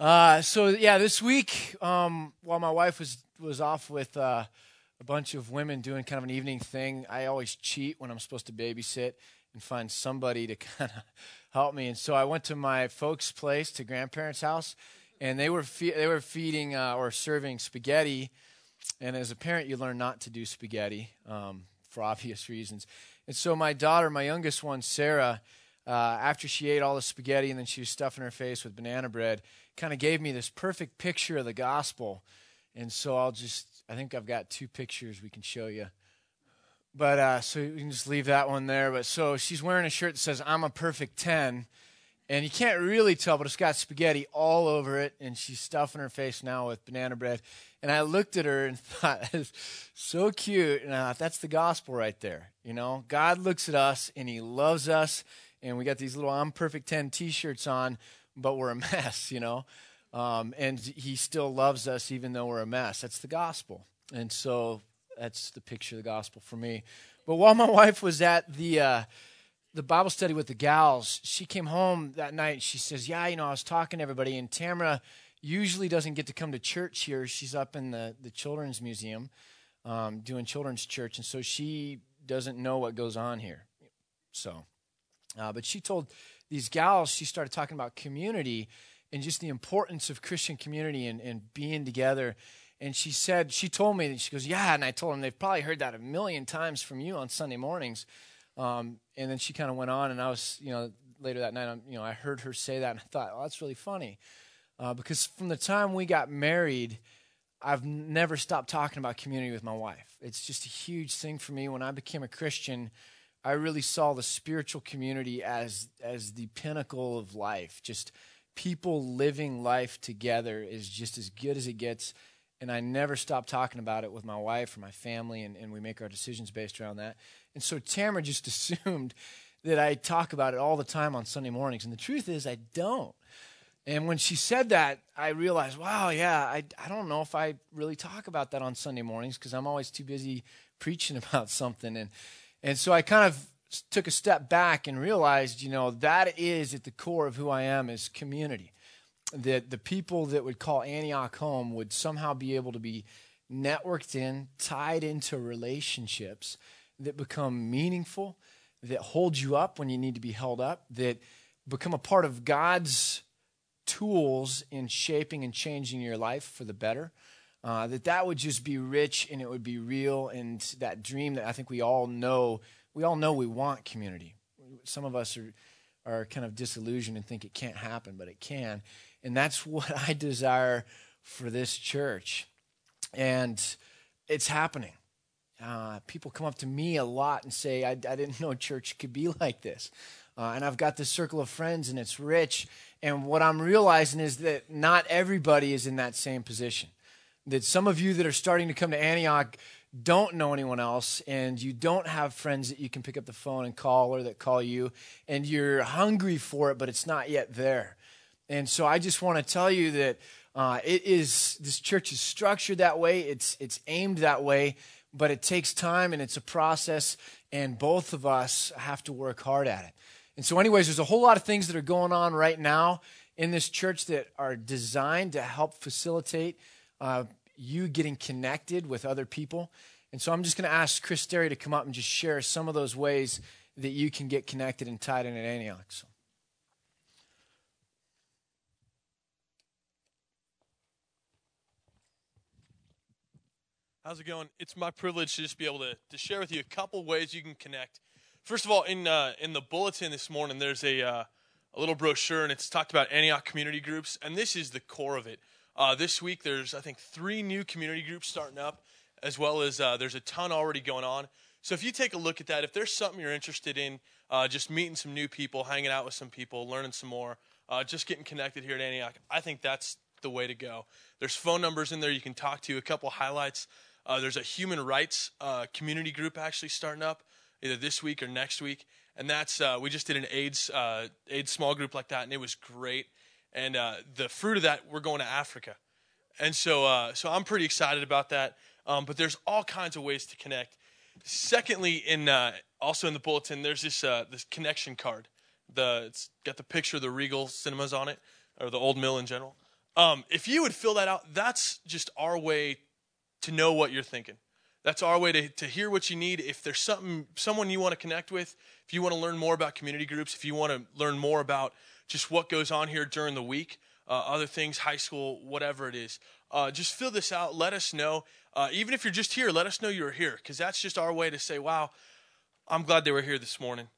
This week, while my wife was off with a bunch of women doing kind of an evening thing, I always cheat when I'm supposed to babysit and find somebody to kind of help me. And so I went to my folks' place, to grandparents' house, and they were feeding or serving spaghetti. And as a parent, you learn not to do spaghetti for obvious reasons. And so my daughter, my youngest one, Sarah, after she ate all the spaghetti and then she was stuffing her face with banana bread, kind of gave me this perfect picture of the gospel. And so I think I've got two pictures we can show you. But so you can just leave that one there. But so she's wearing a shirt that says, "I'm a perfect 10." And you can't really tell, but it's got spaghetti all over it. And she's stuffing her face now with banana bread. And I looked at her and thought, that is so cute. And I thought, that's the gospel right there. You know, God looks at us and he loves us. And we got these little "I'm perfect 10" t-shirts on, but we're a mess, you know. And he still loves us even though we're a mess. That's the gospel. And so that's the picture of the gospel for me. But while my wife was at the Bible study with the gals, she came home that night and she says, "Yeah, you know, I was talking to everybody, and Tamara usually doesn't get to come to church here. She's up in the children's museum doing children's church, and so she doesn't know what goes on here." So, but she told these gals, she started talking about community and just the importance of Christian community and being together. And she said, she told me, and she goes, "Yeah," and I told them, "They've probably heard that a million times from you on Sunday mornings." And then she kind of went on, and I was, you know, later that night, I heard her say that, and I thought, oh, that's really funny. Because from the time we got married, I've never stopped talking about community with my wife. It's just a huge thing for me. When I became a Christian, I really saw the spiritual community as the pinnacle of life. Just people living life together is just as good as it gets, and I never stopped talking about it with my wife or my family, and we make our decisions based around that. And so Tamara just assumed that I talk about it all the time on Sunday mornings. And the truth is, I don't. And when she said that, I realized, wow, yeah, I don't know if I really talk about that on Sunday mornings because I'm always too busy preaching about something. And so I kind of took a step back and realized, you know, that is at the core of who I am, is community. That the people that would call Antioch home would somehow be able to be networked in, tied into relationships that become meaningful, that hold you up when you need to be held up, that become a part of God's tools in shaping and changing your life for the better, that would just be rich and it would be real, and that dream that I think we all know we want community. Some of us are kind of disillusioned and think it can't happen, but it can, and that's what I desire for this church, and it's happening. People come up to me a lot and say, I didn't know church could be like this. And I've got this circle of friends, and it's rich. And what I'm realizing is that not everybody is in that same position. That some of you that are starting to come to Antioch don't know anyone else, and you don't have friends that you can pick up the phone and call, or that call you, and you're hungry for it, but it's not yet there. And so I just want to tell you that this church is structured that way. It's aimed that way. But it takes time, and it's a process, and both of us have to work hard at it. And so anyways, there's a whole lot of things that are going on right now in this church that are designed to help facilitate you getting connected with other people. And so I'm just going to ask Chris Derry to come up and just share some of those ways that you can get connected and tied in at Antioch. So. How's it going? It's my privilege to just be able to share with you a couple ways you can connect. First of all, in the bulletin this morning, there's a little brochure, and it's talked about Antioch community groups, and this is the core of it. This week, there's, I think, 3 new community groups starting up, as well as there's a ton already going on. So if you take a look at that, if there's something you're interested in, just meeting some new people, hanging out with some people, learning some more, just getting connected here at Antioch, I think that's the way to go. There's phone numbers in there you can talk to, a couple highlights. There's a human rights community group actually starting up either this week or next week. And that's we just did an AIDS small group like that, and it was great. And the fruit of that, we're going to Africa. And so I'm pretty excited about that. But there's all kinds of ways to connect. Secondly, also in the bulletin, there's this connection card. It's got the picture of the Regal Cinemas on it, or the Old Mill in general. If you would fill that out, that's just our way to know what you're thinking. That's our way to hear what you need. If there's someone you want to connect with, if you want to learn more about community groups, if you want to learn more about just what goes on here during the week, other things, high school, whatever it is, just fill this out. Let us know. Even if you're just here, let us know you're here, because that's just our way to say, wow, I'm glad they were here this morning.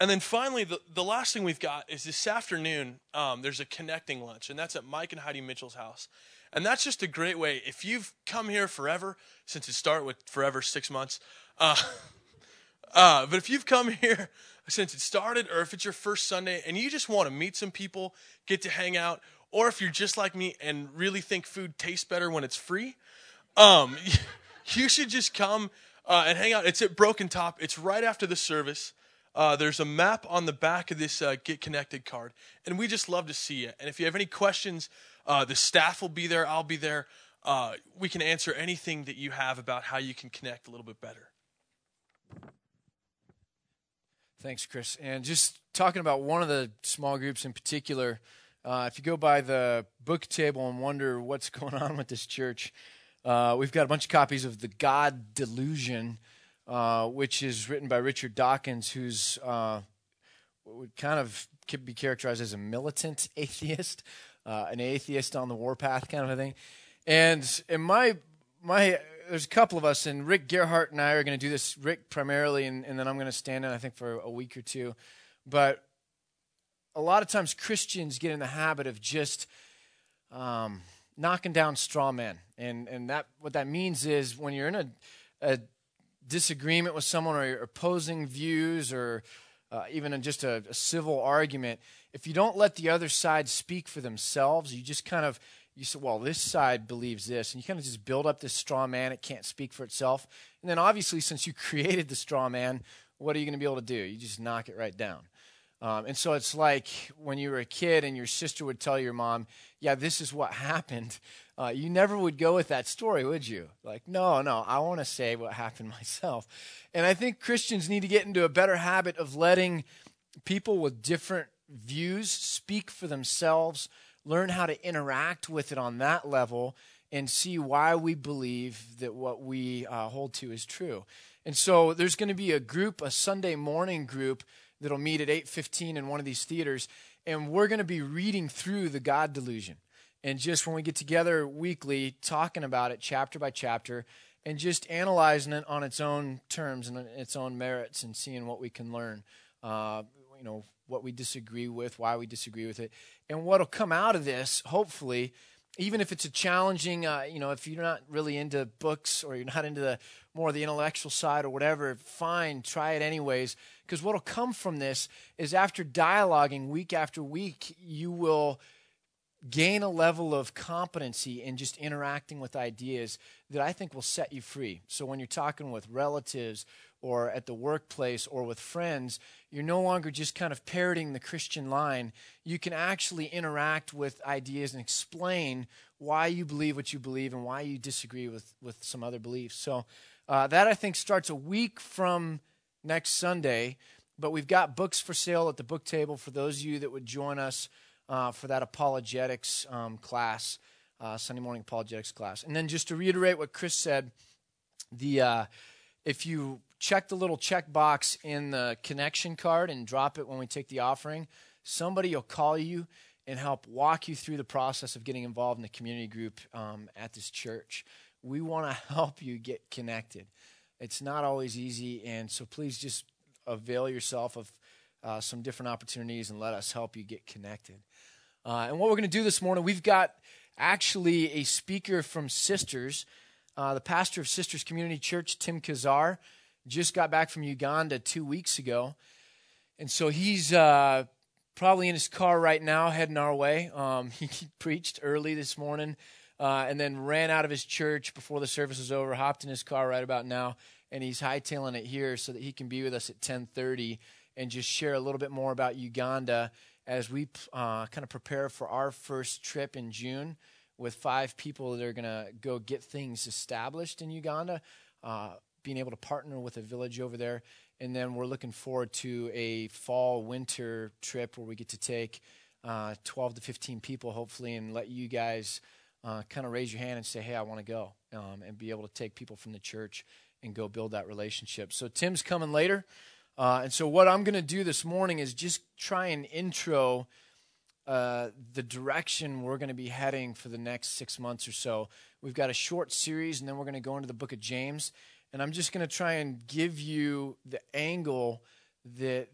And then finally, the last thing we've got is this afternoon, there's a connecting lunch, and that's at Mike and Heidi Mitchell's house. And that's just a great way. If you've come here forever, since it started with forever 6 months, but if you've come here since it started, or if it's your first Sunday and you just want to meet some people, get to hang out, or if you're just like me and really think food tastes better when it's free, you should just come and hang out. It's at Broken Top. It's right after the service. There's a map on the back of this Get Connected card, and we just love to see you. And if you have any questions, the staff will be there. I'll be there. We can answer anything that you have about how you can connect a little bit better. Thanks, Chris. And just talking about one of the small groups in particular, if you go by the book table and wonder what's going on with this church, we've got a bunch of copies of The God Delusion, which is written by Richard Dawkins, who's what would kind of be characterized as a militant atheist, an atheist on the warpath kind of a thing. And in my there's a couple of us, and Rick Gerhardt and I are going to do this, Rick primarily, and then I'm going to stand in, I think, for a week or two. But a lot of times Christians get in the habit of just knocking down straw men. And that what that means is when you're in a disagreement with someone, or you're opposing views, or even in just a civil argument, if you don't let the other side speak for themselves, you just kind of, you say, well, this side believes this, and you kind of just build up this straw man. It can't speak for itself. And then obviously, since you created the straw man, what are you going to be able to do? You just knock it right down. And so it's like when you were a kid and your sister would tell your mom, yeah, this is what happened. You never would go with that story, would you? Like, no, I want to say what happened myself. And I think Christians need to get into a better habit of letting people with different views speak for themselves, learn how to interact with it on that level, and see why we believe that what we hold to is true. And so there's going to be a group, a Sunday morning group, that'll meet at 8:15 in one of these theaters, and we're going to be reading through The God Delusion. And just when we get together weekly, talking about it chapter by chapter, and just analyzing it on its own terms and its own merits, and seeing what we can learn, what we disagree with, why we disagree with it, and what'll come out of this. Hopefully, even if it's a challenging, if you're not really into books, or you're not into the more of the intellectual side or whatever, fine, try it anyways. Because what'll come from this is, after dialoguing week after week, you will gain a level of competency in just interacting with ideas that I think will set you free. So when you're talking with relatives, or at the workplace, or with friends, you're no longer just kind of parroting the Christian line. You can actually interact with ideas and explain why you believe what you believe and why you disagree with some other beliefs. So that, I think, starts a week from next Sunday. But we've got books for sale at the book table for those of you that would join us for that apologetics class, Sunday morning apologetics class. And then, just to reiterate what Chris said, if you check the little checkbox in the connection card and drop it when we take the offering, somebody will call you and help walk you through the process of getting involved in the community group at this church. We want to help you get connected. It's not always easy, and so please just avail yourself of some different opportunities and let us help you get connected. And what we're going to do this morning, we've got actually a speaker from Sisters. The pastor of Sisters Community Church, Tim Kazar, just got back from Uganda 2 weeks ago. And so he's probably in his car right now heading our way. He preached early this morning and then ran out of his church before the service was over, hopped in his car right about now, and he's hightailing it here so that he can be with us at 10:30 and just share a little bit more about Uganda as we kind of prepare for our first trip in June with 5 people that are going to go get things established in Uganda, being able to partner with a village over there. And then we're looking forward to a fall-winter trip where we get to take 12 to 15 people, hopefully, and let you guys kind of raise your hand and say, hey, I want to go, and be able to take people from the church and go build that relationship. So Tim's coming later. And so what I'm going to do this morning is just try and intro the direction we're going to be heading for the next 6 months or so. We've got a short series, and then we're going to go into the book of James. And I'm just going to try and give you the angle that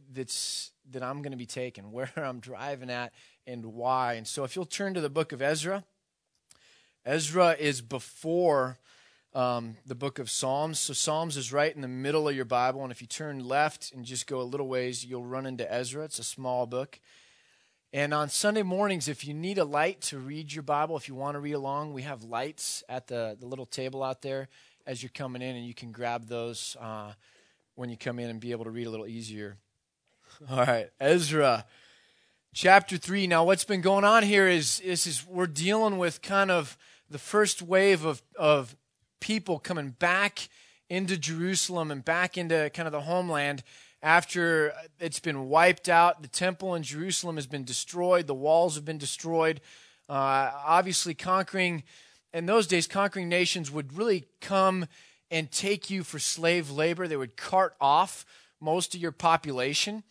I'm going to be taking, where I'm driving at and why. And so if you'll turn to the book of Ezra. Ezra is before the book of Psalms. So Psalms is right in the middle of your Bible. And if you turn left and just go a little ways, you'll run into Ezra. It's a small book. And on Sunday mornings, if you need a light to read your Bible, if you want to read along, we have lights at the little table out there as you're coming in, and you can grab those when you come in and be able to read a little easier. All right, Ezra, chapter 3. Now, what's been going on here is we're dealing with kind of the first wave of people coming back into Jerusalem and back into kind of the homeland. After it's been wiped out, the temple in Jerusalem has been destroyed, the walls have been destroyed. Obviously, conquering, in those days, conquering nations would really come and take you for slave labor. They would cart off most of your population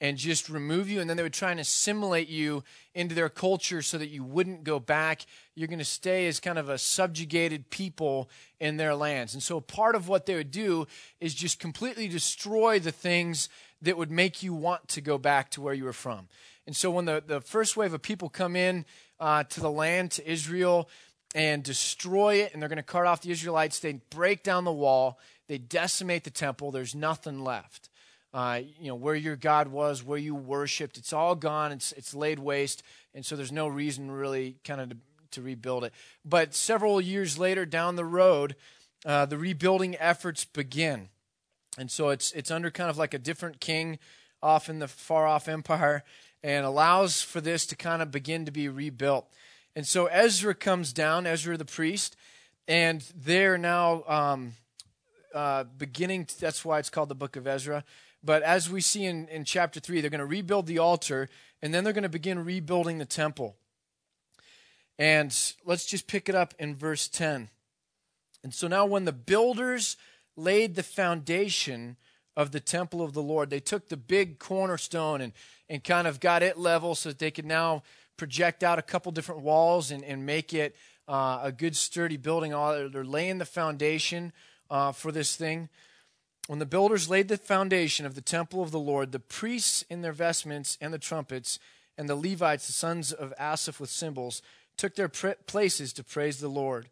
and just remove you, and then they would try and assimilate you into their culture so that you wouldn't go back. You're going to stay as kind of a subjugated people in their lands. And so part of what they would do is just completely destroy the things that would make you want to go back to where you were from. And so when the first wave of people come in to the land, to Israel, and destroy it, and they're going to cart off the Israelites, they break down the wall, they decimate the temple, there's nothing left. You know, where your God was, where you worshipped, it's all gone, it's laid waste, and so there's no reason really kind of to rebuild it. But several years later down the road, the rebuilding efforts begin. And so it's under kind of like a different king off in the far-off empire, and allows for this to kind of begin to be rebuilt. And so Ezra comes down, Ezra the priest, and they're now beginning, that's why it's called the book of Ezra. But as we see in chapter 3, they're going to rebuild the altar, and then they're going to begin rebuilding the temple. And let's just pick it up in verse 10. And so now when the builders laid the foundation of the temple of the Lord, they took the big cornerstone and kind of got it level so that they could now project out a couple different walls and make it a good sturdy building. They're laying the foundation for this thing. When the builders laid the foundation of the temple of the Lord, the priests in their vestments and the trumpets, and the Levites, the sons of Asaph with cymbals, took their places to praise the Lord,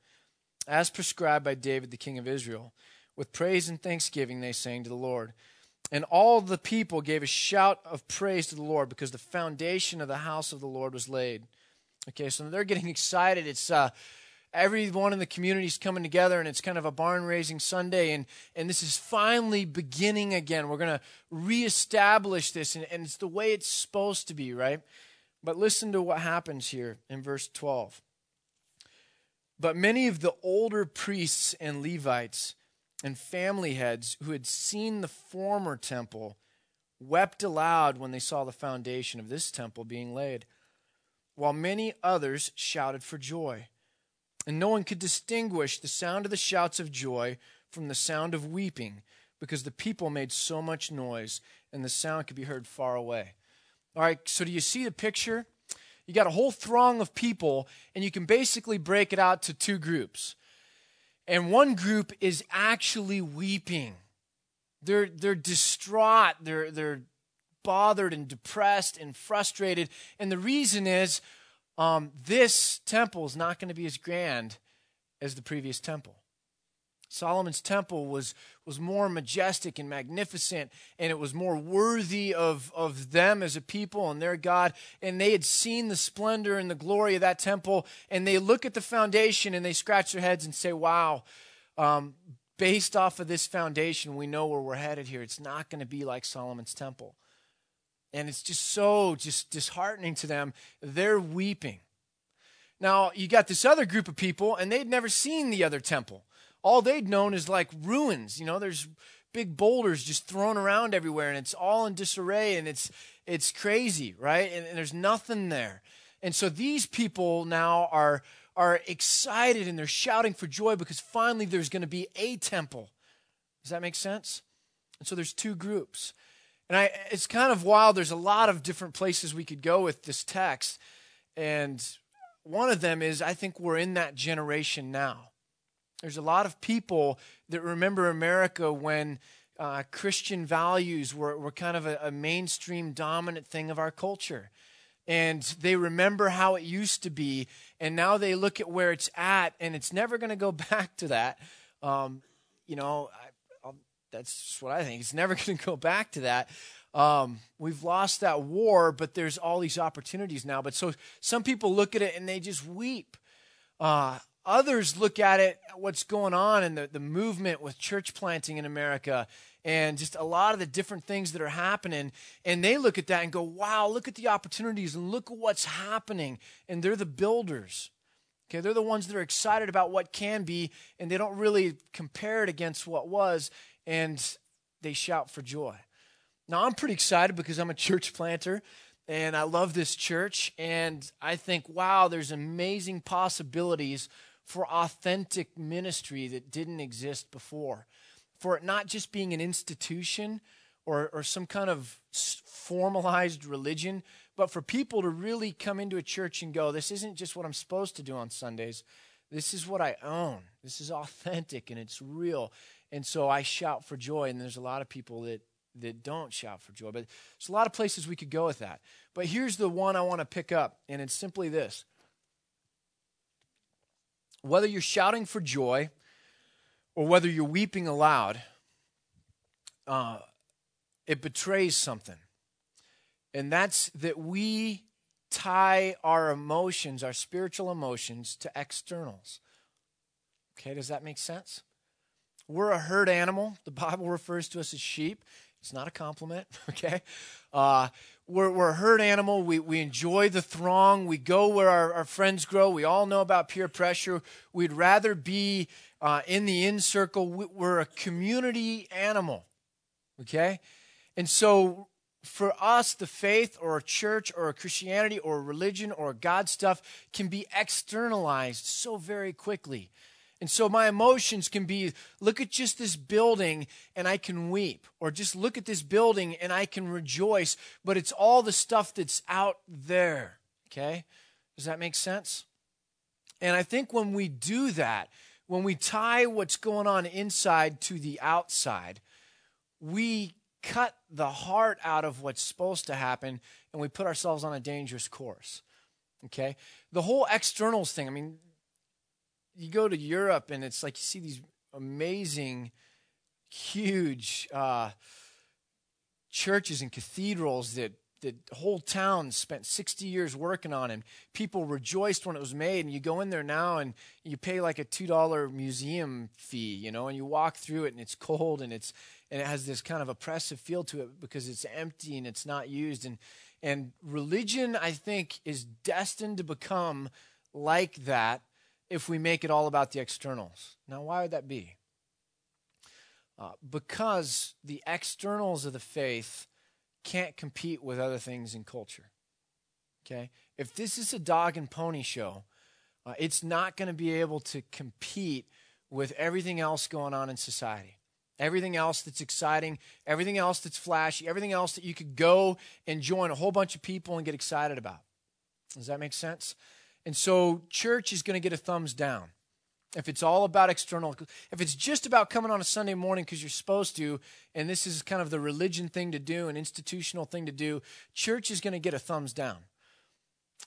as prescribed by David the king of Israel. With praise and thanksgiving they sang to the Lord. And all the people gave a shout of praise to the Lord, because the foundation of the house of the Lord was laid. Okay, so they're getting excited. It's everyone in the community is coming together, and it's kind of a barn-raising Sunday, and this is finally beginning again. We're going to reestablish this, and it's the way it's supposed to be, right? But listen to what happens here in verse 12. But many of the older priests and Levites and family heads who had seen the former temple wept aloud when they saw the foundation of this temple being laid, while many others shouted for joy. And no one could distinguish the sound of the shouts of joy from the sound of weeping, because the people made so much noise, and the sound could be heard far away. All right, so do you see the picture? You got a whole throng of people, and you can basically break it out to two groups. And one group is actually weeping. They're distraught. They're bothered and depressed and frustrated. And the reason is, this temple is not going to be as grand as the previous temple. Solomon's temple was more majestic and magnificent, and it was more worthy of them as a people and their God. And they had seen the splendor and the glory of that temple, and they look at the foundation and they scratch their heads and say, wow, based off of this foundation, we know where we're headed here. It's not going to be like Solomon's temple. And it's just so disheartening to them. They're weeping. Now, you got this other group of people, and they'd never seen the other temple. All they'd known is like ruins. You know, there's big boulders just thrown around everywhere, and it's all in disarray, and it's It's crazy, right? And there's nothing there. And so these people now are excited and they're shouting for joy because finally there's going to be a temple. Does that make sense? And so there's two groups. And it's kind of wild. There's a lot of different places we could go with this text. And one of them is, I think we're in that generation now. There's a lot of people that remember America when Christian values were kind of a mainstream dominant thing of our culture. And they remember how it used to be. And now they look at where it's at, and it's never going to go back to that. That's what I think. It's never going to go back to that. We've lost that war, but there's all these opportunities now. But so some people look at it and they just weep. Others look at it, what's going on in the movement with church planting in America and just a lot of the different things that are happening. And they look at that and go, wow, look at the opportunities and look at what's happening. And they're the builders. Okay, they're the ones that are excited about what can be, and they don't really compare it against what was, and they shout for joy. Now, I'm pretty excited because I'm a church planter, and I love this church, and I think, wow, there's amazing possibilities for authentic ministry that didn't exist before, for it not just being an institution or some kind of formalized religion, but for people to really come into a church and go, this isn't just what I'm supposed to do on Sundays. This is what I own. This is authentic and it's real. And so I shout for joy. And there's a lot of people that don't shout for joy. But there's a lot of places we could go with that. But here's the one I want to pick up. And it's simply this. Whether you're shouting for joy or whether you're weeping aloud, it betrays something, and that's that we tie our emotions, our spiritual emotions, to externals. Okay, does that make sense? We're a herd animal. The Bible refers to us as sheep. It's not a compliment, okay? We're a herd animal. We enjoy the throng. We go where our friends grow. We all know about peer pressure. We'd rather be in the in circle. We're a community animal, okay? And so for us, the faith or a church or a Christianity or a religion or God stuff can be externalized so very quickly. And so my emotions can be, look at just this building and I can weep, or just look at this building and I can rejoice, but it's all the stuff that's out there, okay? Does that make sense? And I think when we do that, when we tie what's going on inside to the outside, we cut the heart out of what's supposed to happen, and we put ourselves on a dangerous course, okay? The whole externals thing, I mean, you go to Europe, and it's like you see these amazing, huge churches and cathedrals that whole town spent 60 years working on, and people rejoiced when it was made, and you go in there now, and you pay like a $2 museum fee, you know, and you walk through it, and it's cold, and it has this kind of oppressive feel to it because it's empty and it's not used. And religion, I think, is destined to become like that if we make it all about the externals. Now, why would that be? Because the externals of the faith can't compete with other things in culture. Okay? If this is a dog and pony show, it's not going to be able to compete with everything else going on in society. Everything else that's exciting, everything else that's flashy, everything else that you could go and join a whole bunch of people and get excited about. Does that make sense? And so church is going to get a thumbs down if it's all about external. If it's just about coming on a Sunday morning because you're supposed to, and this is kind of the religion thing to do, an institutional thing to do, church is going to get a thumbs down.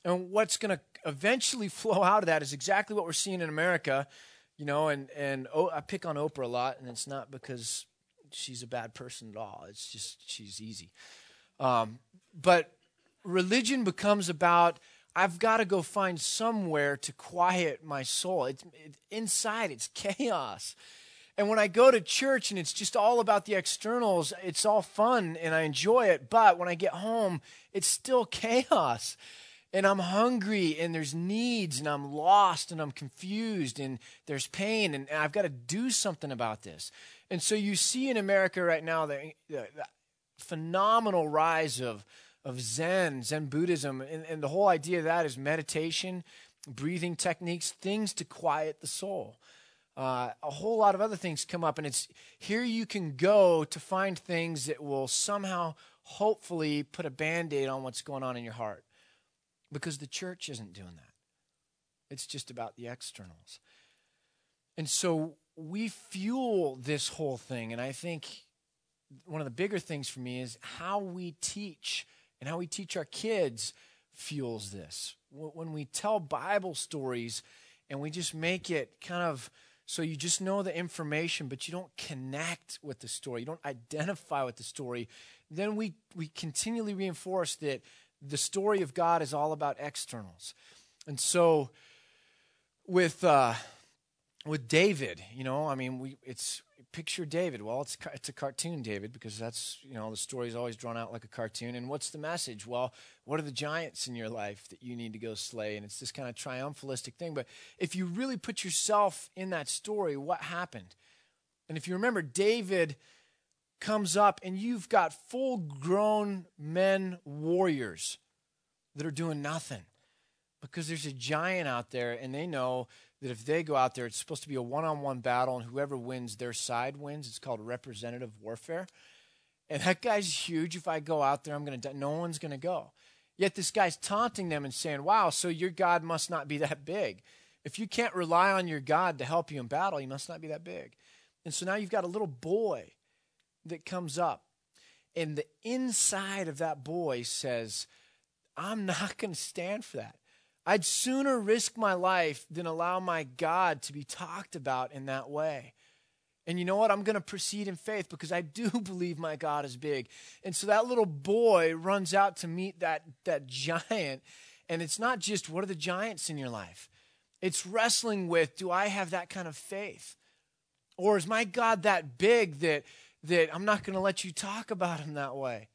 And what's going to eventually flow out of that is exactly what we're seeing in America. You know, and I pick on Oprah a lot, and it's not because she's a bad person at all. It's just she's easy. But religion becomes about, I've got to go find somewhere to quiet my soul. It's inside, it's chaos. And when I go to church and it's just all about the externals, it's all fun and I enjoy it. But when I get home, it's still chaos. And I'm hungry, and there's needs, and I'm lost, and I'm confused, and there's pain, and I've got to do something about this. And so you see in America right now the phenomenal rise of of Zen Buddhism. And the whole idea of that is meditation, breathing techniques, things to quiet the soul. A whole lot of other things come up, and it's here you can go to find things that will somehow hopefully put a Band-Aid on what's going on in your heart, because the church isn't doing that. It's just about the externals. And so we fuel this whole thing, and I think one of the bigger things for me is how we teach and how we teach our kids fuels this. When we tell Bible stories and we just make it kind of so you just know the information, but you don't connect with the story, you don't identify with the story, then we continually reinforce that the story of God is all about externals. And so with David, you know, I mean, it's picture David. Well, it's a cartoon David, because that's, you know, the story is always drawn out like a cartoon. And what's the message? Well, what are the giants in your life that you need to go slay? And it's this kind of triumphalistic thing. But if you really put yourself in that story, what happened? And if you remember, David comes up and you've got full-grown men warriors that are doing nothing, because there's a giant out there, and they know that if they go out there, it's supposed to be a one-on-one battle, and whoever wins, their side wins. It's called representative warfare. And that guy's huge. If I go out there, I'm going to die. No one's going to go. Yet this guy's taunting them and saying, wow, so your God must not be that big. If you can't rely on your God to help you in battle, you must not be that big. And so now you've got a little boy that comes up, and the inside of that boy says, I'm not going to stand for that. I'd sooner risk my life than allow my God to be talked about in that way. And you know what? I'm going to proceed in faith, because I do believe my God is big. And so that little boy runs out to meet that giant. And it's not just, what are the giants in your life? It's wrestling with, do I have that kind of faith? Or is my God that big that I'm not going to let you talk about him that way?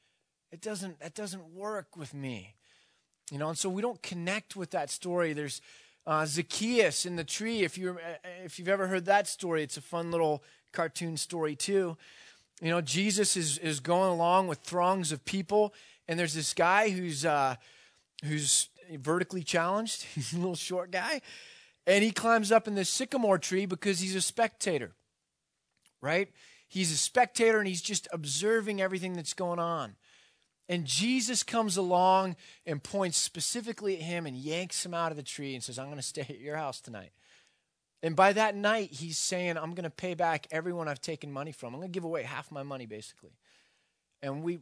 That doesn't work with me. You know, and so we don't connect with that story. There's Zacchaeus in the tree. If you've ever heard that story, it's a fun little cartoon story too. You know, Jesus is going along with throngs of people, and there's this guy who's vertically challenged. He's a little short guy, and he climbs up in this sycamore tree because he's a spectator, right? He's a spectator, and he's just observing everything that's going on. And Jesus comes along and points specifically at him and yanks him out of the tree and says, I'm going to stay at your house tonight. And by that night, he's saying, I'm going to pay back everyone I've taken money from. I'm going to give away half my money, basically. And we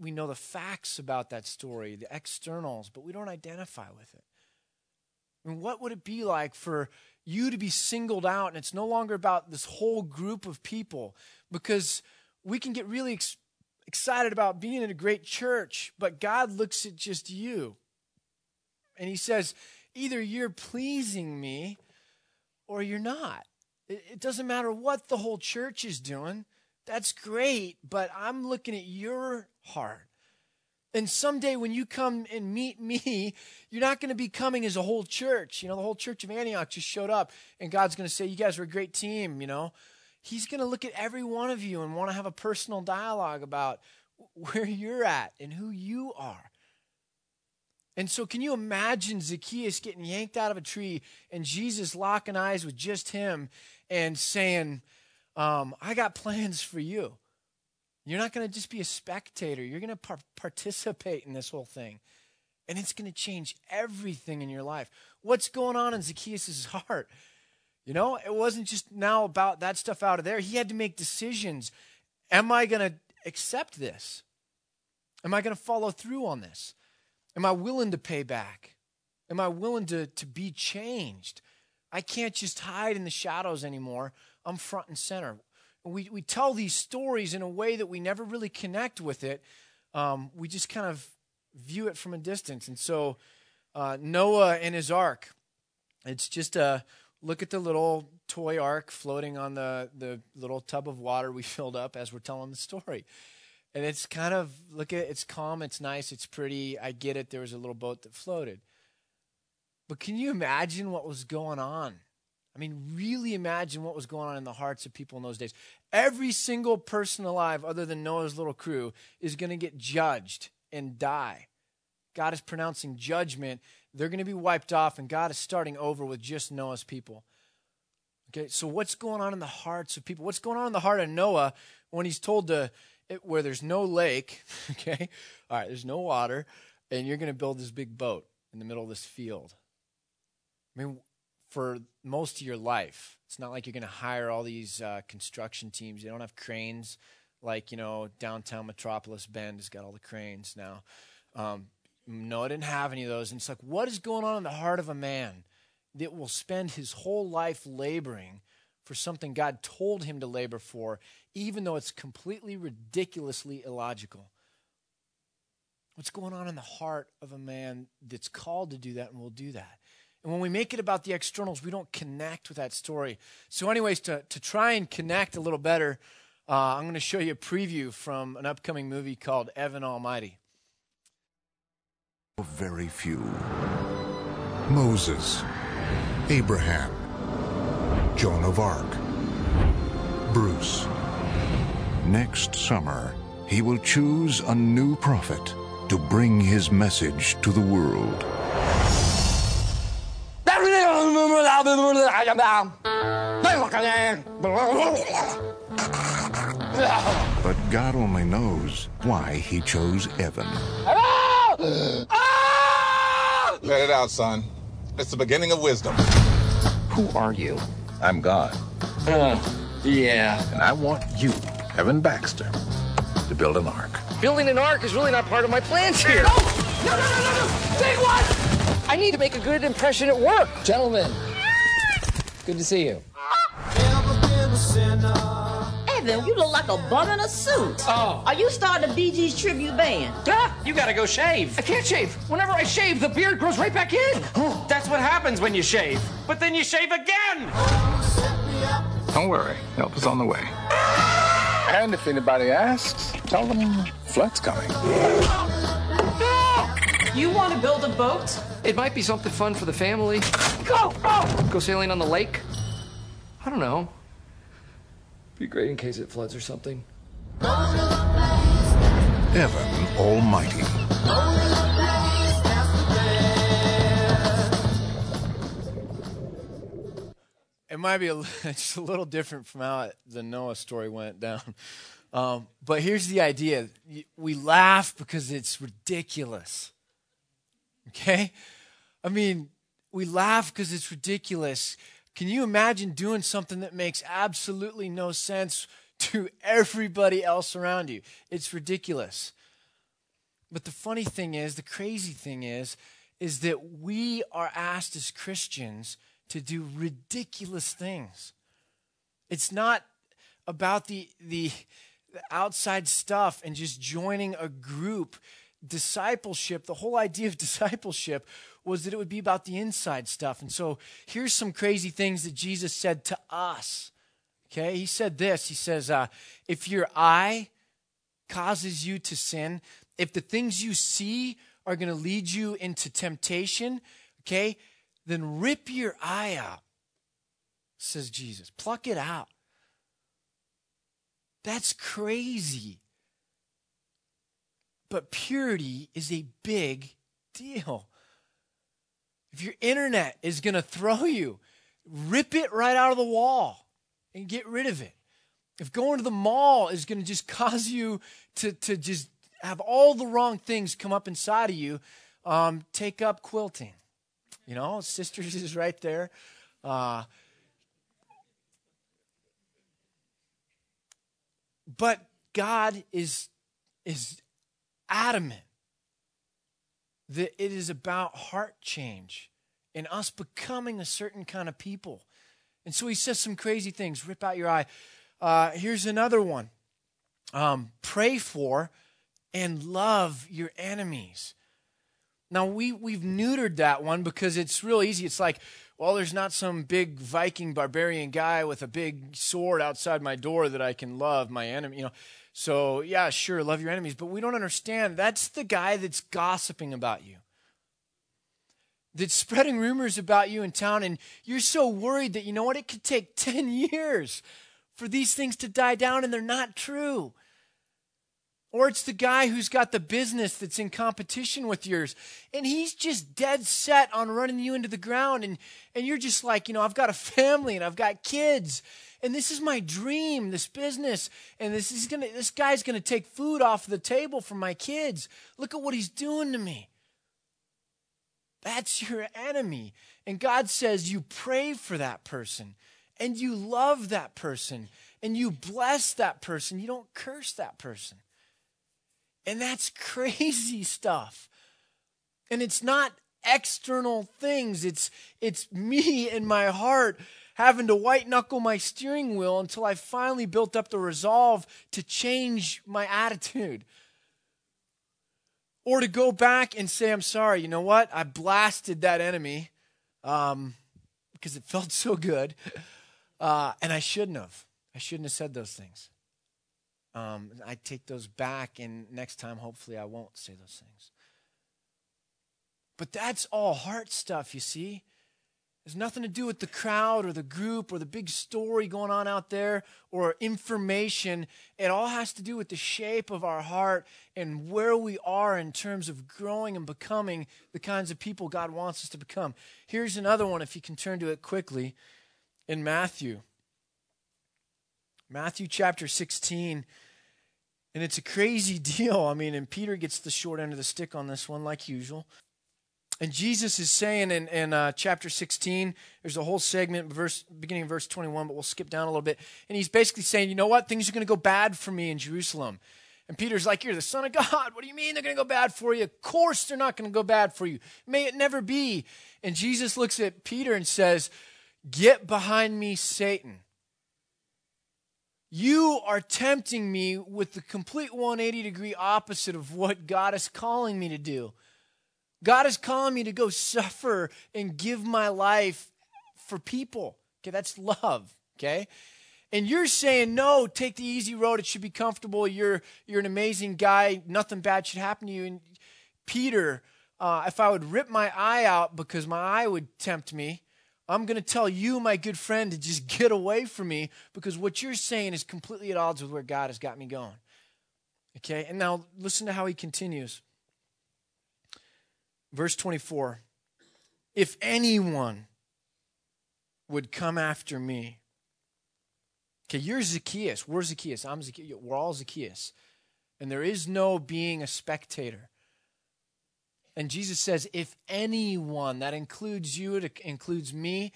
know the facts about that story, the externals, but we don't identify with it. And what would it be like for you to be singled out, and it's no longer about this whole group of people? Because we can get really excited about being in a great church, but God looks at just you. And he says, either you're pleasing me or you're not. It doesn't matter what the whole church is doing. That's great, but I'm looking at your heart. And someday when you come and meet me, you're not going to be coming as a whole church. You know, the whole church of Antioch just showed up, and God's going to say, you guys are a great team, you know. He's going to look at every one of you and want to have a personal dialogue about where you're at and who you are. And so can you imagine Zacchaeus getting yanked out of a tree and Jesus locking eyes with just him and saying, I got plans for you. You're not going to just be a spectator. You're going to participate in this whole thing. And it's going to change everything in your life. What's going on in Zacchaeus' heart? You know, it wasn't just now about that stuff out of there. He had to make decisions. Am I going to accept this? Am I going to follow through on this? Am I willing to pay back? Am I willing to be changed? I can't just hide in the shadows anymore. I'm front and center. We tell these stories in a way that we never really connect with it. We just kind of view it from a distance. And so Noah and his ark, it's just a... Look at the little toy ark floating on the little tub of water we filled up as we're telling the story. And it's kind of, look at it, it's calm, it's nice, it's pretty. I get it, there was a little boat that floated. But can you imagine what was going on? I mean, really imagine what was going on in the hearts of people in those days. Every single person alive other than Noah's little crew is going to get judged and die. God is pronouncing judgment. They're going to be wiped off, and God is starting over with just Noah's people. Okay, so what's going on in the hearts of people? What's going on in the heart of Noah when he's told to, where there's no lake, okay? All right, there's no water, and you're going to build this big boat in the middle of this field. I mean, for most of your life, it's not like you're going to hire all these construction teams. You don't have cranes like, you know, downtown Metropolis Bend has got all the cranes now. No, I didn't have any of those. And it's like, what is going on in the heart of a man that will spend his whole life laboring for something God told him to labor for, even though it's completely ridiculously illogical? What's going on in the heart of a man that's called to do that and will do that? And when we make it about the externals, we don't connect with that story. So anyways, to try and connect a little better, I'm going to show you a preview from an upcoming movie called Evan Almighty. Very few. Moses, Abraham, Joan of Arc, Bruce. Next summer, he will choose a new prophet to bring his message to the world. But God only knows why he chose Evan. Let it out, son. It's the beginning of wisdom. Who are you? I'm God. Yeah. And I want you, Evan Baxter, to build an ark. Building an ark is really not part of my plans here. No! No! Take one! I need to make a good impression at work. Gentlemen, good to see you. Evan, you look like a bum in a suit. Oh. Are you starting a Bee Gees tribute band? Duh! You gotta go shave. I can't shave. Whenever I shave, the beard grows right back in. That's what happens when you shave. But then you shave again! Don't worry. Help is on the way. And if anybody asks, tell them Flet's coming. You want to build a boat? It might be something fun for the family. Go! Oh. Go sailing on the lake? I don't know. Be great in case it floods or something. Evan Almighty. It might be just a little different from how the Noah story went down. But here's the idea. We laugh because it's ridiculous. Okay? I mean, we laugh because it's ridiculous. Can you imagine doing something that makes absolutely no sense to everybody else around you? It's ridiculous. But the funny thing is, the crazy thing is that we are asked as Christians to do ridiculous things. It's not about the outside stuff and just joining a group. Discipleship, the whole idea of discipleship was that it would be about the inside stuff. And so here's some crazy things that Jesus said to us. Okay, he said this. He says, if your eye causes you to sin, if the things you see are going to lead you into temptation, okay, then rip your eye out, says Jesus. Pluck it out. That's crazy. But purity is a big deal. If your internet is going to throw you, rip it right out of the wall and get rid of it. If going to the mall is going to just cause you to just have all the wrong things come up inside of you, take up quilting. You know, Sisters is right there. But God is adamant that it is about heart change and us becoming a certain kind of people. And so he says some crazy things. Rip out your eye. Here's another one. Pray for and love your enemies. Now, we've neutered that one because it's real easy. It's like, well, there's not some big Viking barbarian guy with a big sword outside my door that I can love my enemy, you know. So, yeah, sure, love your enemies, but we don't understand. That's the guy that's gossiping about you, that's spreading rumors about you in town, and you're so worried that, you know what, it could take 10 years for these things to die down, and they're not true. Or it's the guy who's got the business that's in competition with yours, and he's just dead set on running you into the ground, and you're just like, you know, I've got a family and I've got kids, and this is my dream, this business, and this guy's gonna take food off the table for my kids. Look at what he's doing to me. That's your enemy. And God says you pray for that person, and you love that person, and you bless that person. You don't curse that person. And that's crazy stuff. And it's not external things. It's me in my heart having to white-knuckle my steering wheel until I finally built up the resolve to change my attitude. Or to go back and say, I'm sorry, you know what? I blasted that enemy because it felt so good. And I shouldn't have. I shouldn't have said those things. I take those back, and next time, hopefully, I won't say those things. But that's all heart stuff, you see. There's nothing to do with the crowd or the group or the big story going on out there or information. It all has to do with the shape of our heart and where we are in terms of growing and becoming the kinds of people God wants us to become. Here's another one, if you can turn to it quickly, in Matthew. Matthew chapter 16. And it's a crazy deal. I mean, and Peter gets the short end of the stick on this one, like usual. And Jesus is saying in chapter 16, there's a whole segment, beginning in verse 21, but we'll skip down a little bit. And he's basically saying, you know what? Things are going to go bad for me in Jerusalem. And Peter's like, you're the Son of God. What do you mean they're going to go bad for you? Of course they're not going to go bad for you. May it never be. And Jesus looks at Peter and says, get behind me, Satan. You are tempting me with the complete 180-degree opposite of what God is calling me to do. God is calling me to go suffer and give my life for people. Okay, that's love, okay? And you're saying, no, take the easy road. It should be comfortable. You're an amazing guy. Nothing bad should happen to you. And Peter, if I would rip my eye out because my eye would tempt me, I'm going to tell you, my good friend, to just get away from me because what you're saying is completely at odds with where God has got me going. Okay, and now listen to how he continues. Verse 24, if anyone would come after me. Okay, you're Zacchaeus. We're Zacchaeus. I'm Zacchaeus. We're all Zacchaeus. And there is no being a spectator. And Jesus says, if anyone, that includes you, it includes me,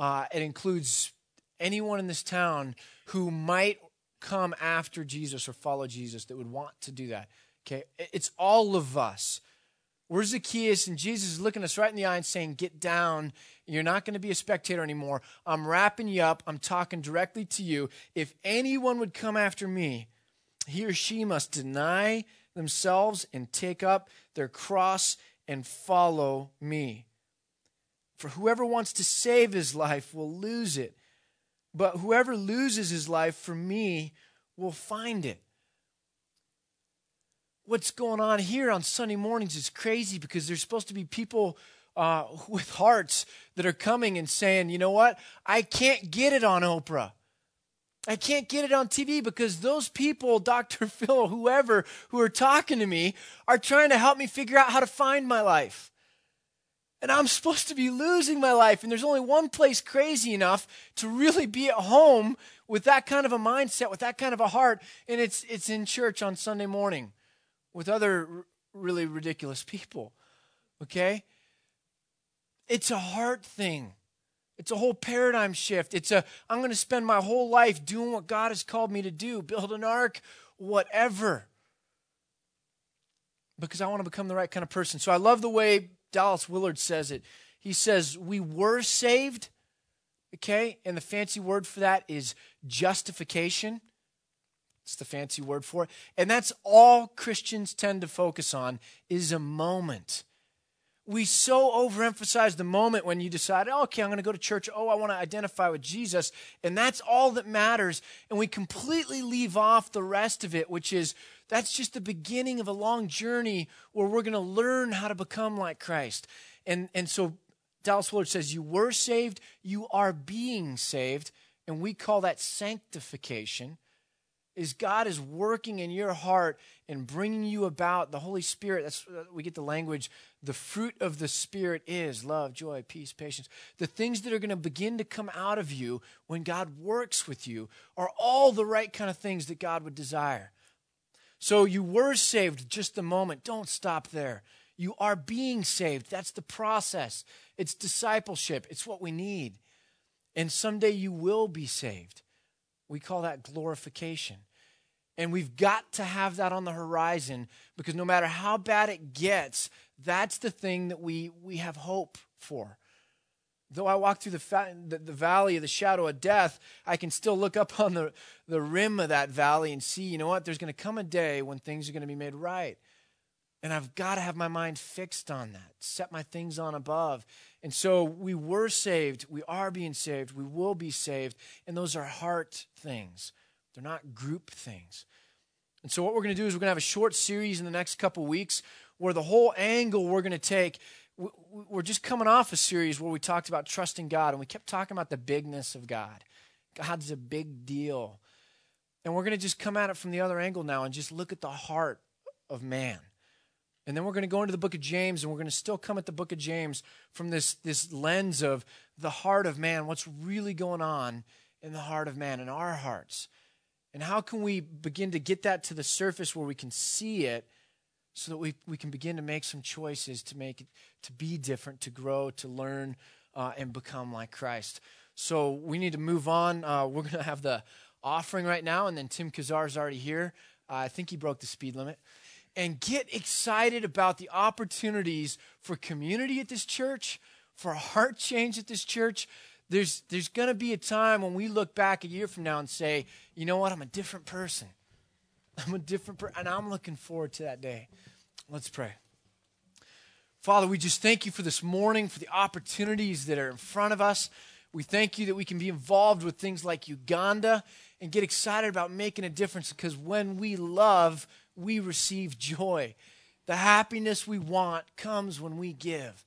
it includes anyone in this town who might come after Jesus or follow Jesus that would want to do that. Okay, it's all of us. We're Zacchaeus, and Jesus is looking us right in the eye and saying, get down. You're not going to be a spectator anymore. I'm wrapping you up. I'm talking directly to you. If anyone would come after me, he or she must deny themselves and take up their cross and follow me. For whoever wants to save his life will lose it, but whoever loses his life for me will find it. What's going on here on Sunday mornings is crazy because there's supposed to be people with hearts that are coming and saying, you know what, I can't get it on Oprah. I can't get it on TV because those people, Dr. Phil or whoever, who are talking to me are trying to help me figure out how to find my life. And I'm supposed to be losing my life. And there's only one place crazy enough to really be at home with that kind of a mindset, with that kind of a heart. And it's in church on Sunday morning with other really ridiculous people. Okay? It's a heart thing. It's a whole paradigm shift. I'm going to spend my whole life doing what God has called me to do, build an ark, whatever, because I want to become the right kind of person. So I love the way Dallas Willard says it. He says, we were saved, okay? And the fancy word for that is justification. It's the fancy word for it. And that's all Christians tend to focus on is a moment. We so overemphasize the moment when you decide, oh, okay, I'm going to go to church. Oh, I want to identify with Jesus. And that's all that matters. And we completely leave off the rest of it, which is that's just the beginning of a long journey where we're going to learn how to become like Christ. And so Dallas Willard says, you were saved, you are being saved. And we call that sanctification. is God is working in your heart and bringing you about the Holy Spirit. That's we get the language. The fruit of the Spirit is love, joy, peace, patience. The things that are going to begin to come out of you when God works with you are all the right kind of things that God would desire. So you were saved just the moment. Don't stop there. You are being saved. That's the process. It's discipleship. It's what we need. And someday you will be saved. We call that glorification. And we've got to have that on the horizon because no matter how bad it gets, that's the thing that we have hope for. Though I walk through the valley of the shadow of death, I can still look up on the rim of that valley and see, you know what, there's going to come a day when things are going to be made right. And I've got to have my mind fixed on that, set my things on above. And so we were saved, we are being saved, we will be saved, and those are heart things. They're not group things. And so what we're going to do is we're going to have a short series in the next couple weeks where the whole angle we're going to take, we're just coming off a series where we talked about trusting God, and we kept talking about the bigness of God. God's a big deal. And we're going to just come at it from the other angle now and just look at the heart of man. And then we're going to go into the book of James, and we're going to still come at the book of James from this lens of the heart of man, what's really going on in the heart of man, in our hearts. And how can we begin to get that to the surface where we can see it so that we can begin to make some choices to make it, to be different, to grow, to learn, and become like Christ. So we need to move on. We're going to have the offering right now, and then Tim Kazar is already here. I think he broke the speed limit. And get excited about the opportunities for community at this church, for heart change at this church. There's going to be a time when we look back a year from now and say, you know what, I'm a different person. I'm a different person, and I'm looking forward to that day. Let's pray. Father, we just thank you for this morning, for the opportunities that are in front of us. We thank you that we can be involved with things like Uganda and get excited about making a difference because when we love, we receive joy. The happiness we want comes when we give.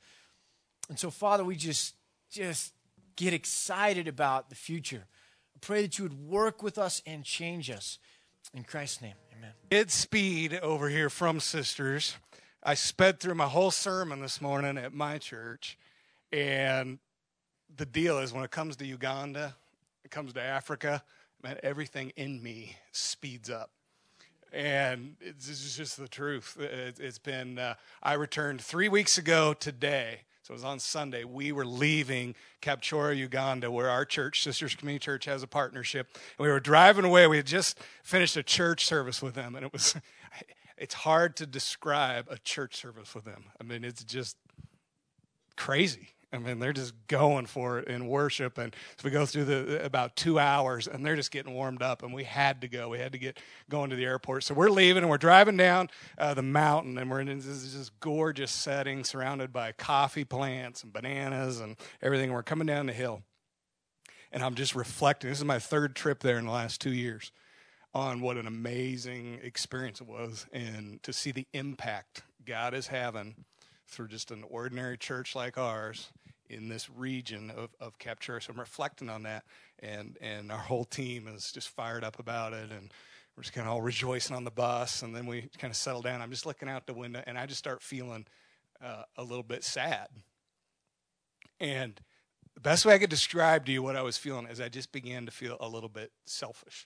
And so, Father, we just get excited about the future. I pray that you would work with us and change us. In Christ's name, amen. It's speed over here from Sisters. I sped through my whole sermon this morning at my church. And the deal is when it comes to Uganda, it comes to Africa, man, everything in me speeds up. And it's just the truth. It's been, I returned 3 weeks ago today. So it was on Sunday. We were leaving Kapchorwa, Uganda, where our church, Sisters Community Church, has a partnership. And we were driving away. We had just finished a church service with them. And it's hard to describe a church service with them. I mean, it's just crazy. I mean, they're just going for it in worship. And so we go through about 2 hours, and they're just getting warmed up. And we had to go. We had to get going to the airport. So we're leaving, and we're driving down the mountain, and we're in this gorgeous setting surrounded by coffee plants and bananas and everything. And we're coming down the hill, and I'm just reflecting. This is my third trip there in the last 2 years on what an amazing experience it was and to see the impact God is having through just an ordinary church like ours in this region of Kapchorwa. So I'm reflecting on that, and our whole team is just fired up about it, and we're just kind of all rejoicing on the bus, and then we kind of settle down. I'm just looking out the window, and I just start feeling a little bit sad. And the best way I could describe to you what I was feeling is I just began to feel a little bit selfish.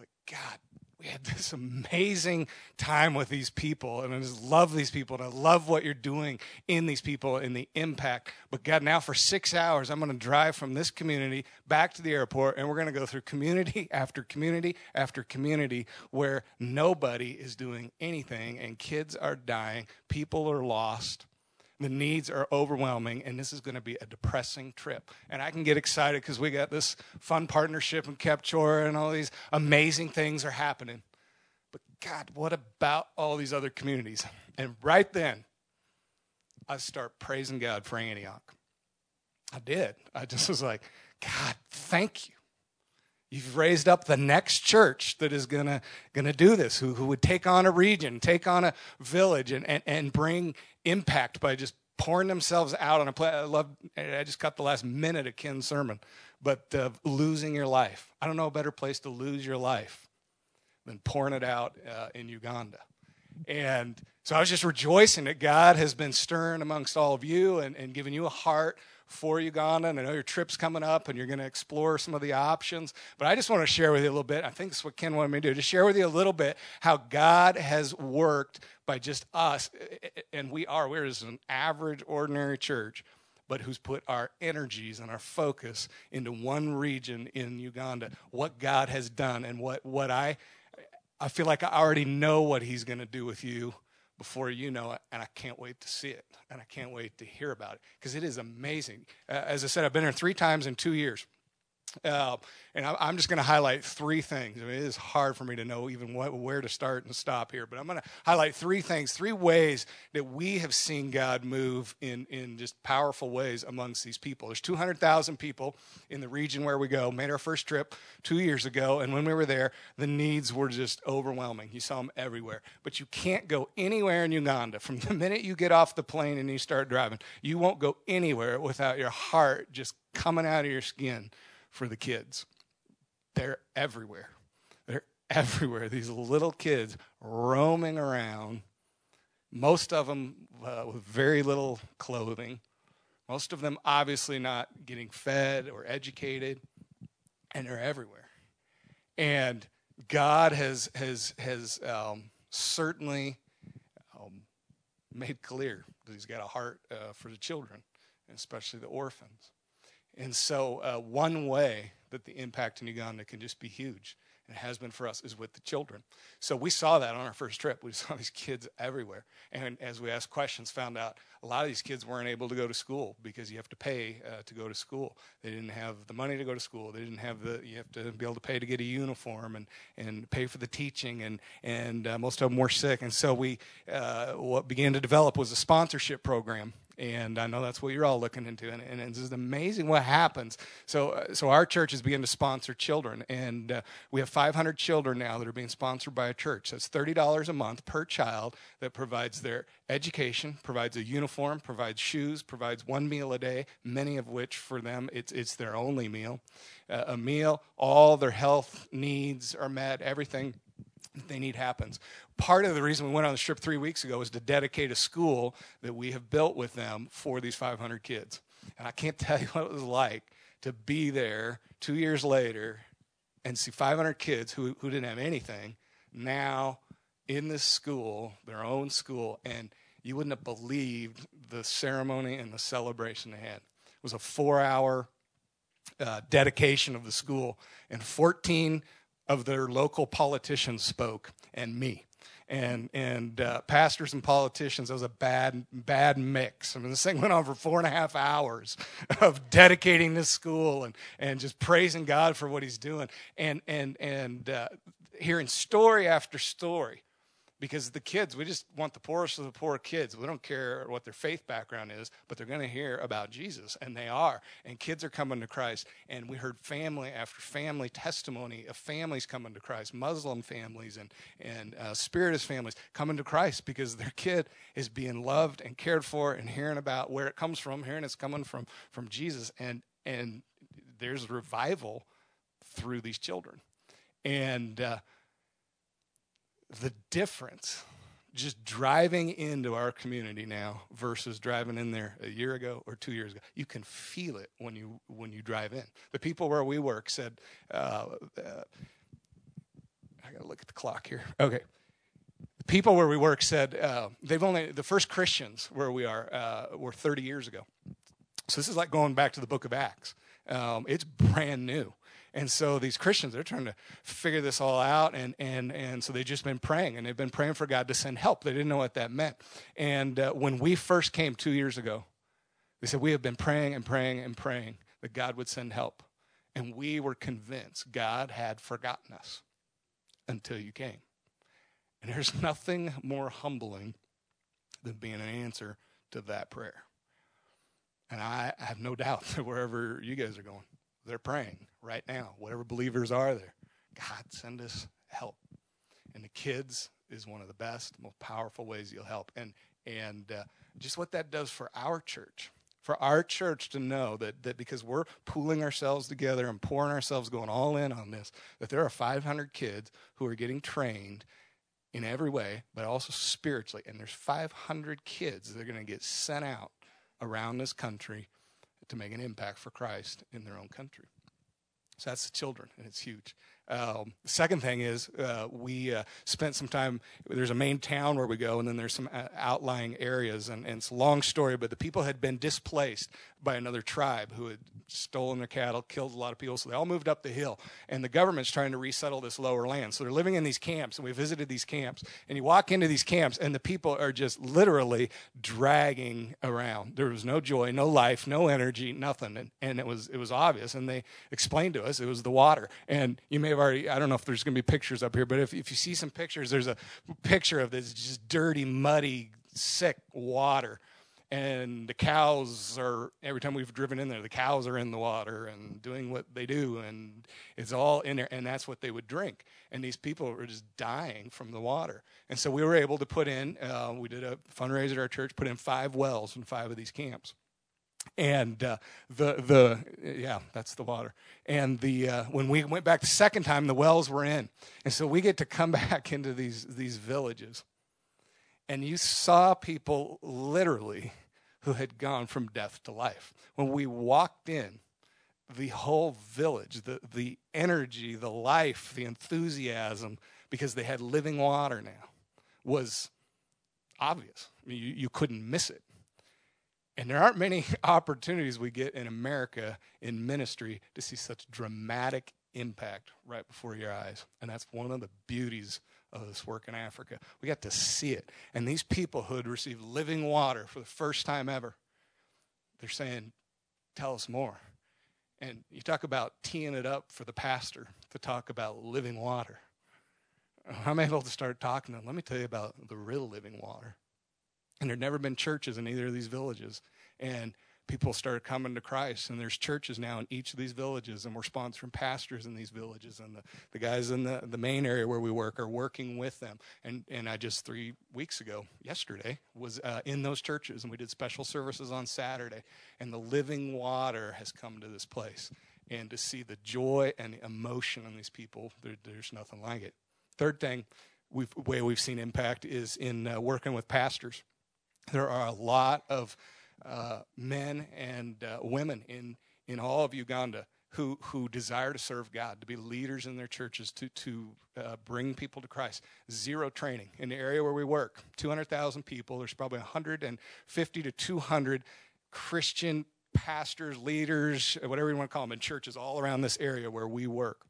Like, God, we had this amazing time with these people, and I just love these people, and I love what you're doing in these people and the impact. But God, now for 6 hours, I'm going to drive from this community back to the airport, and we're going to go through community after community after community where nobody is doing anything, and kids are dying, people are lost. The needs are overwhelming, and this is going to be a depressing trip. And I can get excited because we got this fun partnership in Kapchorwa, and all these amazing things are happening. But, God, what about all these other communities? And right then, I start praising God for Antioch. I did. I just was like, God, thank you. You've raised up the next church that is gonna do this, who would take on a region, take on a village, and bring impact by just pouring themselves out on a play. I just cut the last minute of Ken's sermon, but losing your life. I don't know a better place to lose your life been pouring it out in Uganda. And so I was just rejoicing that God has been stirring amongst all of you and giving you a heart for Uganda. And I know your trip's coming up and you're going to explore some of the options. But I just want to share with you a little bit. I think that's what Ken wanted me to do. Just share with you a little bit how God has worked by just us. And we're just an average, ordinary church, but who's put our energies and our focus into one region in Uganda. What God has done and what I feel like I already know what he's going to do with you before you know it, and I can't wait to see it, and I can't wait to hear about it, because it is amazing. As I said, I've been here 3 times in 2 years, and I'm just going to highlight 3 things. I mean, it is hard for me to know even where to start and stop here, but I'm going to highlight 3 things, 3 ways that we have seen God move in just powerful ways amongst these people. There's 200,000 people in the region where we go, made our first trip 2 years ago, and when we were there, the needs were just overwhelming. You saw them everywhere, but you can't go anywhere in Uganda. From the minute you get off the plane and you start driving, you won't go anywhere without your heart just coming out of your skin for the kids. They're everywhere. They're everywhere. These little kids roaming around, most of them with very little clothing, most of them obviously not getting fed or educated, and they're everywhere. And God has certainly made clear that he's got a heart for the children, especially the orphans. And so one way that the impact in Uganda can just be huge, and it has been for us, is with the children. So we saw that on our first trip. We saw these kids everywhere. And as we asked questions, found out a lot of these kids weren't able to go to school because you have to pay to go to school. They didn't have the money to go to school. They didn't have you have to be able to pay to get a uniform and pay for the teaching. And most of them were sick. And so what began to develop was a sponsorship program. And I know that's what you're all looking into, and it's just amazing what happens. So our church has begun to sponsor children, and we have 500 children now that are being sponsored by a church. So it's $30 a month per child that provides their education, provides a uniform, provides shoes, provides 1 meal a day, many of which for them it's their only meal. A meal, all their health needs are met, everything they need happens. Part of the reason we went on the trip 3 weeks ago was to dedicate a school that we have built with them for these 500 kids. And I can't tell you what it was like to be there 2 years later and see 500 kids who didn't have anything now in this school, their own school, and you wouldn't have believed the ceremony and the celebration they had. It was a 4-hour dedication of the school, and 14 of their local politicians spoke, and me. And pastors and politicians, that was a bad mix. I mean, this thing went on for 4.5 hours of dedicating this school and just praising God for what he's doing. And hearing story after story, because the kids, we just want the poorest of the poor kids. We don't care what their faith background is, but they're going to hear about Jesus, and they are. And kids are coming to Christ, and we heard family after family testimony of families coming to Christ, Muslim families and Spiritist families coming to Christ because their kid is being loved and cared for and hearing about where it comes from, hearing it's coming from Jesus. And there's revival through these children. And the difference, just driving into our community now versus driving in there a year ago or 2 years ago, you can feel it when you drive in. The people where we work said, I got to look at the clock here. Okay. The people where we work said the first Christians where we are were 30 years ago. So this is like going back to the book of Acts. It's brand new. And so these Christians, they're trying to figure this all out, and so they've just been praying, and they've been praying for God to send help. They didn't know what that meant. And when we first came 2 years ago, they said, we have been praying and praying and praying that God would send help. And we were convinced God had forgotten us until you came. And there's nothing more humbling than being an answer to that prayer. And I have no doubt that wherever you guys are going, they're praying right now, whatever believers are there. God, send us help. And the kids is one of the best, most powerful ways you'll help. And just what that does for our church, for our church to know that because we're pooling ourselves together and pouring ourselves, going all in on this, that there are 500 kids who are getting trained in every way, but also spiritually. And there's 500 kids that are going to get sent out around this country to make an impact for Christ in their own country. So that's the children, and it's huge. The second thing is we spent some time, there's a main town where we go, and then there's some outlying areas, and it's a long story, but the people had been displaced by another tribe who had stolen their cattle, killed a lot of people, so they all moved up the hill, and the government's trying to resettle this lower land, so they're living in these camps, and we visited these camps, and you walk into these camps, and the people are just literally dragging around. There was no joy, no life, no energy, nothing, and it was obvious, and they explained to us, it was the water. And you may have already, I don't know if there's going to be pictures up here, but if you see some pictures, there's a picture of this just dirty, muddy, sick water. And the cows are, every time we've driven in there, the cows are in the water and doing what they do. And it's all in there. And that's what they would drink. And these people were just dying from the water. And so we were able to put in, we did a fundraiser at our church, put in 5 wells in 5 of these camps. And that's the water. And when we went back the second time, the wells were in. And so we get to come back into these villages. And you saw people literally who had gone from death to life. When we walked in, the whole village, the energy, the life, the enthusiasm, because they had living water now, was obvious. I mean, you couldn't miss it. And there aren't many opportunities we get in America in ministry to see such dramatic impact right before your eyes. And that's one of the beauties of this work in Africa. We got to see it. And these people who had received living water for the first time ever, they're saying, tell us more. And you talk about teeing it up for the pastor to talk about living water. I'm able to start talking to them. Let me tell you about the real living water. And there'd never been churches in either of these villages. And people started coming to Christ. And there's churches now in each of these villages. And we're sponsoring pastors in these villages. And the guys in the main area where we work are working with them. And I just 3 weeks ago, yesterday, was in those churches. And we did special services on Saturday. And the living water has come to this place. And to see the joy and the emotion in these people, there's nothing like it. Third thing, we've seen impact is in working with pastors. There are a lot of men and women in all of Uganda who desire to serve God, to be leaders in their churches, to bring people to Christ. Zero training. In the area where we work, 200,000 people, there's probably 150 to 200 Christian pastors, leaders, whatever you want to call them, in churches all around this area where we work.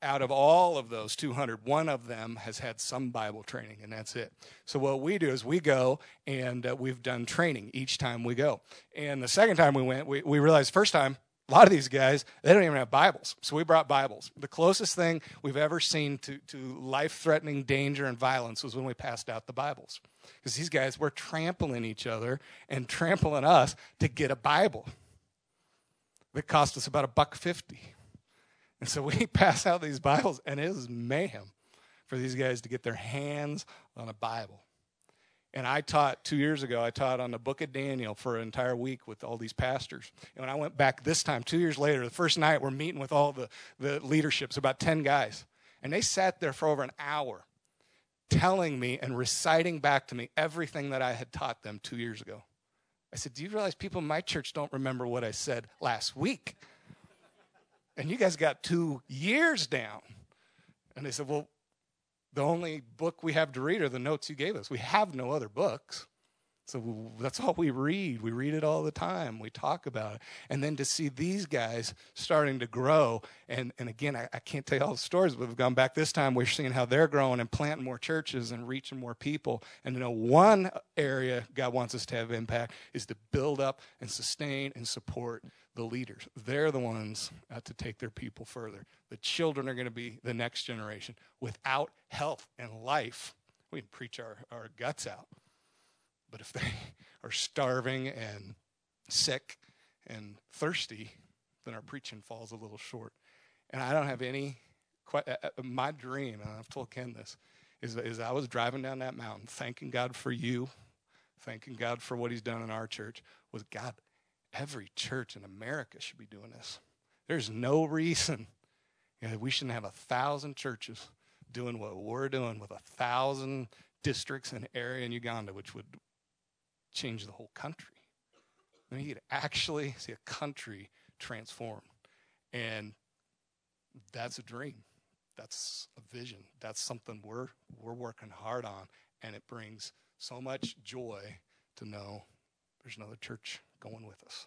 Out of all of those 200, one of them has had some Bible training, and that's it. So what we do is we go, and we've done training each time we go. And the second time we went, we realized first time, a lot of these guys, they don't even have Bibles. So we brought Bibles. The closest thing we've ever seen to life-threatening danger and violence was when we passed out the Bibles. Because these guys were trampling each other and trampling us to get a Bible. That cost us about $1.50. And so we pass out these Bibles, and it was mayhem for these guys to get their hands on a Bible. And I taught 2 years ago, I taught on the book of Daniel for an entire week with all these pastors. And when I went back this time, 2 years later, the first night we're meeting with all the leaderships, about 10 guys. And they sat there for over an hour telling me and reciting back to me everything that I had taught them 2 years ago. I said, do you realize people in my church don't remember what I said last week? And you guys got 2 years down. And they said, well, the only book we have to read are the notes you gave us. We have no other books. So that's all we read. We read it all the time. We talk about it. And then to see these guys starting to grow. And again, I can't tell you all the stories, but we've gone back this time. We're seeing how they're growing and planting more churches and reaching more people. And to know one area God wants us to have impact is to build up and sustain and support the leaders. They're the ones to take their people further. The children are going to be the next generation. Without health and life, we can preach our guts out. But if they are starving and sick and thirsty, then our preaching falls a little short. And I don't have any, my dream, and I've told Ken this, is I was driving down that mountain thanking God for you, thanking God for what he's done in our church, was, God, every church in America should be doing this. There's no reason, you know, we shouldn't have 1,000 churches doing what we're doing with 1,000 districts and area in Uganda, which would change the whole country. I mean, you'd actually see a country transformed. And that's a dream. That's a vision. That's something we're working hard on. And it brings so much joy to know there's another church going with us.